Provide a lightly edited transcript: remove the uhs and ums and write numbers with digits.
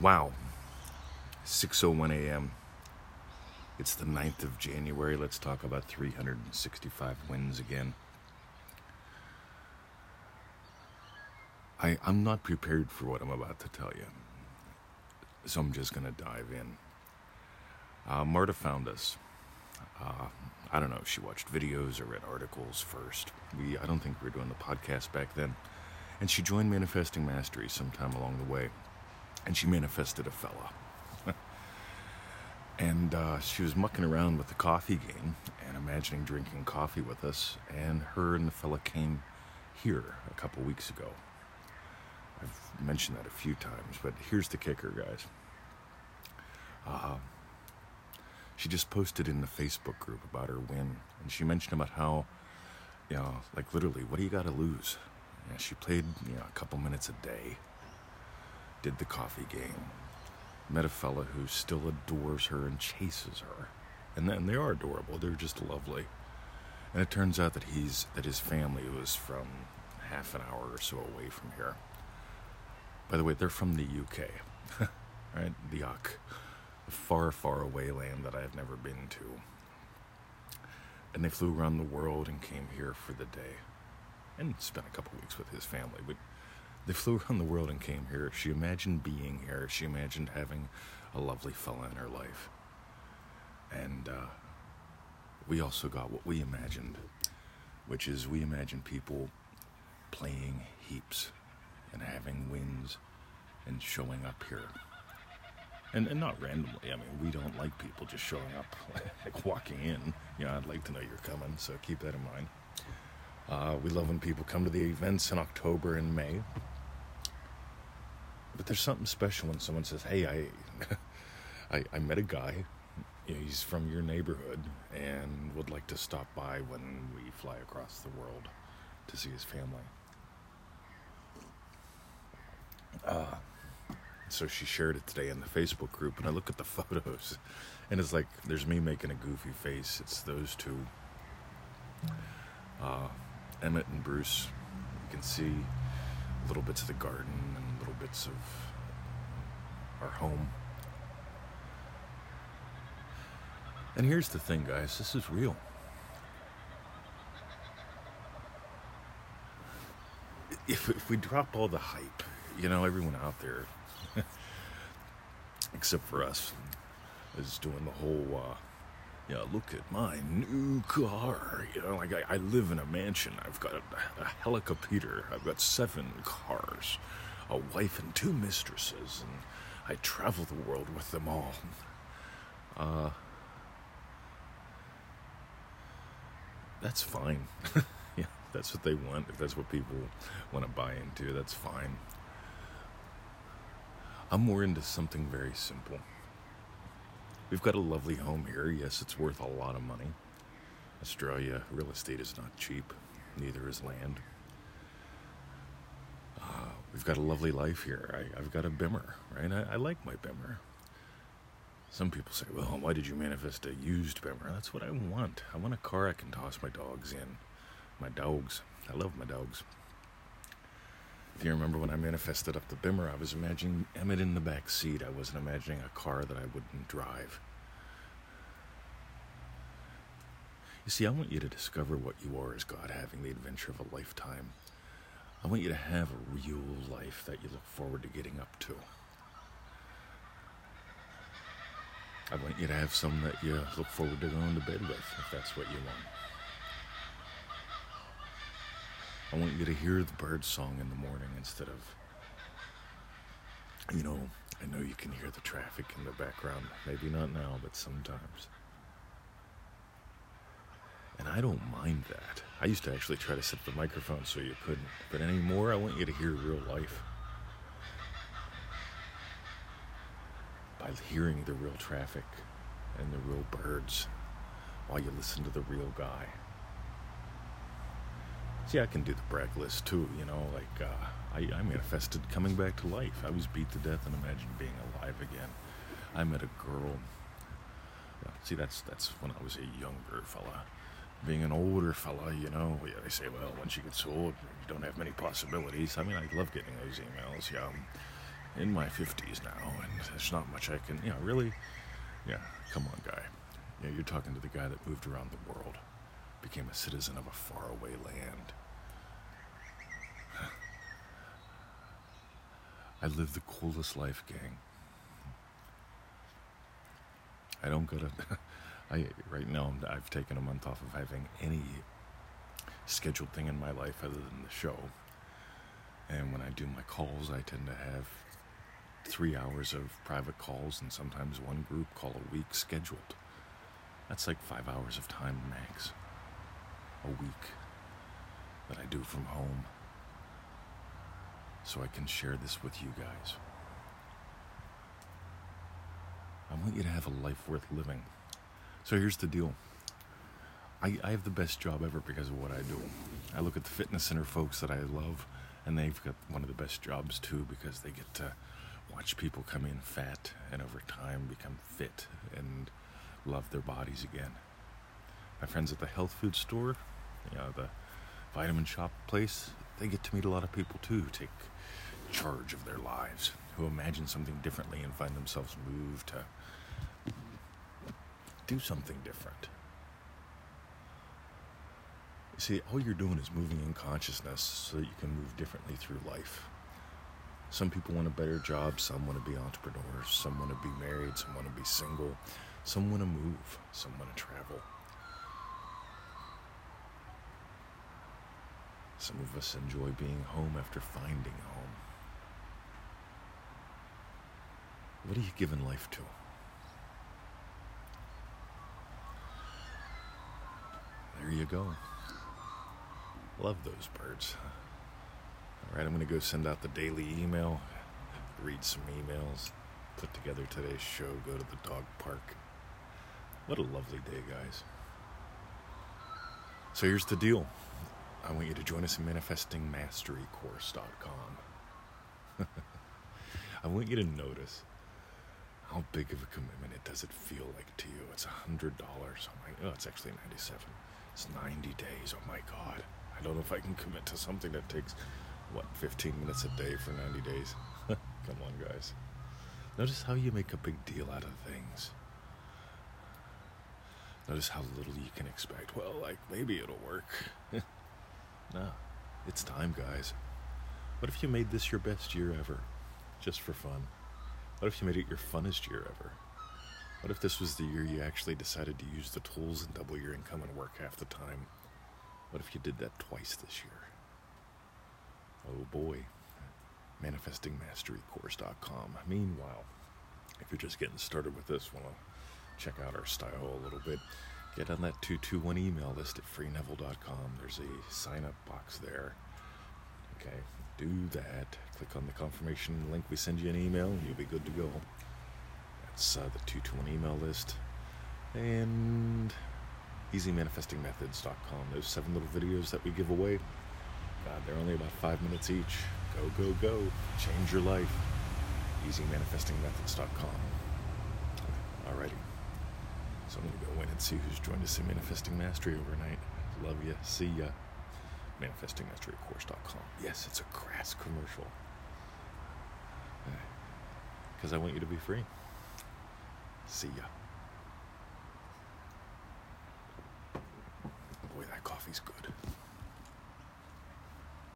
Wow, 6:01 a.m. It's the 9th of January. Let's talk about 365 wins again. I'm not prepared for what I'm about to tell you, so I'm just going to dive in. Marta found us. I don't know if she watched videos or read articles first. I don't think we were doing the podcast back then. And she joined Manifesting Mastery sometime along the way. And she manifested a fella. And she was mucking around with the coffee game and imagining drinking coffee with us. And her and the fella came here a couple weeks ago. I've mentioned that a few times, but here's the kicker, guys. She just posted in the Facebook group about her win, and she mentioned about how, you know, like literally, what do you got to lose? You know, she played, you know, a couple minutes a day, did the coffee game, met a fella who still adores her and chases her, and then they are adorable. They're just lovely, and it turns out that his family was from half an hour or so away from here. By the way, they're from the UK, right? The UK, a far, far away land that I've never been to. And they flew around the world and came here for the day and spent a couple weeks with his family. But they flew around the world and came here. She imagined being here. She imagined having a lovely fella in her life. And we also got what we imagined, which is we imagined people playing heaps and having wins and showing up here. And not randomly. I mean, we don't like people just showing up, like walking in. You know, I'd like to know you're coming, so keep that in mind. We love when people come to the events in October and May. But there's something special when someone says, hey, I met a guy. He's from your neighborhood and would like to stop by when we fly across the world to see his family. So she shared it today in the Facebook group, and I look at the photos, and it's like, there's me making a goofy face. It's those two, Emmett and Bruce. You can see little bits of the garden and little bits of our home. And here's the thing, guys, this is real. If we dropped all the hype, you know, everyone out there, except for us, is doing the whole, look at my new car. You know, like I live in a mansion. I've got a helicopter. I've got 7 cars, a wife and 2 mistresses, and I travel the world with them all. That's fine. Yeah, that's what they want. If that's what people want to buy into, that's fine. I'm more into something very simple. We've got a lovely home here. Yes, it's worth a lot of money. Australia real estate is not cheap. Neither is land. We've got a lovely life here. I've got a Bimmer, right? I like my Bimmer. Some people say, well, why did you manifest a used Bimmer? That's what I want. I want a car I can toss my dogs in. My dogs. I love my dogs. If you remember when I manifested up the Bimmer, I was imagining Emmett in the back seat. I wasn't imagining a car that I wouldn't drive. You see, I want you to discover what you are as God, having the adventure of a lifetime. I want you to have a real life that you look forward to getting up to. I want you to have some that you look forward to going to bed with, if that's what you want. I want you to hear the bird song in the morning instead of, you know, I know you can hear the traffic in the background. Maybe not now, but sometimes. And I don't mind that. I used to actually try to set the microphone so you couldn't. But anymore, I want you to hear real life. By hearing the real traffic and the real birds while you listen to the real guy. See, I can do the brag list too, you know, like I manifested coming back to life. I was beat to death and imagined being alive again. I met a girl. Yeah, see, that's when I was a younger fella. Being an older fella, you know, yeah, they say, well, once you get so old, you don't have many possibilities. I mean, I love getting those emails, yeah. in my 50s now, and there's not much I can, really, come on, guy. You're talking to the guy that moved around the world, became a citizen of a faraway land. I live the coolest life, gang. I don't gotta, right now I've taken a month off of having any scheduled thing in my life other than the show. And when I do my calls, I tend to have 3 hours of private calls and sometimes one group call a week scheduled. That's like 5 hours of time max a week that I do from home, so I can share this with you guys. I want you to have a life worth living. So here's the deal. I have the best job ever because of what I do. I look at the fitness center folks that I love, and they've got one of the best jobs too, because they get to watch people come in fat and over time become fit and love their bodies again. My friends at the health food store, the vitamin shop place, they get to meet a lot of people too who take charge of their lives, who imagine something differently and find themselves moved to do something different. You see, all you're doing is moving in consciousness so that you can move differently through life. Some people want a better job, some want to be entrepreneurs, some want to be married, some want to be single, some want to move, some want to travel. Some of us enjoy being home after finding home. What are you giving life to? There you go. Love those birds. All right, I'm going to go send out the daily email, read some emails, put together today's show, go to the dog park. What a lovely day, guys. So here's the deal. I want you to join us in manifestingmasterycourse.com. I want you to notice how big of a commitment it does it feel like to you. It's $100. It's actually 97. It's 90 days. Oh my God. I don't know if I can commit to something that takes, 15 minutes a day for 90 days. Come on, guys. Notice how you make a big deal out of things. Notice how little you can expect. Well, maybe it'll work. No, it's time, guys. What if you made this your best year ever? Just for fun. What if you made it your funnest year ever? What if this was the year you actually decided to use the tools and double your income and work half the time? What if you did that twice this year? Oh boy. manifestingmasterycourse.com. Meanwhile, if you're just getting started with this, want to check out our style a little bit, get on that 221 email list at FreeNeville.com. There's a sign-up box there. Okay, do that. Click on the confirmation link. We send you an email, and you'll be good to go. That's the 221 email list. And easymanifestingmethods.com. Those 7 little videos that we give away. God, they're only about 5 minutes each. Go, go, go. Change your life. easymanifestingmethods.com. Alrighty. So I'm going to go in and see who's joined us in Manifesting Mastery overnight. Love ya. See ya. ManifestingMasteryCourse.com. Yes, it's a crass commercial. Because I want you to be free. See ya.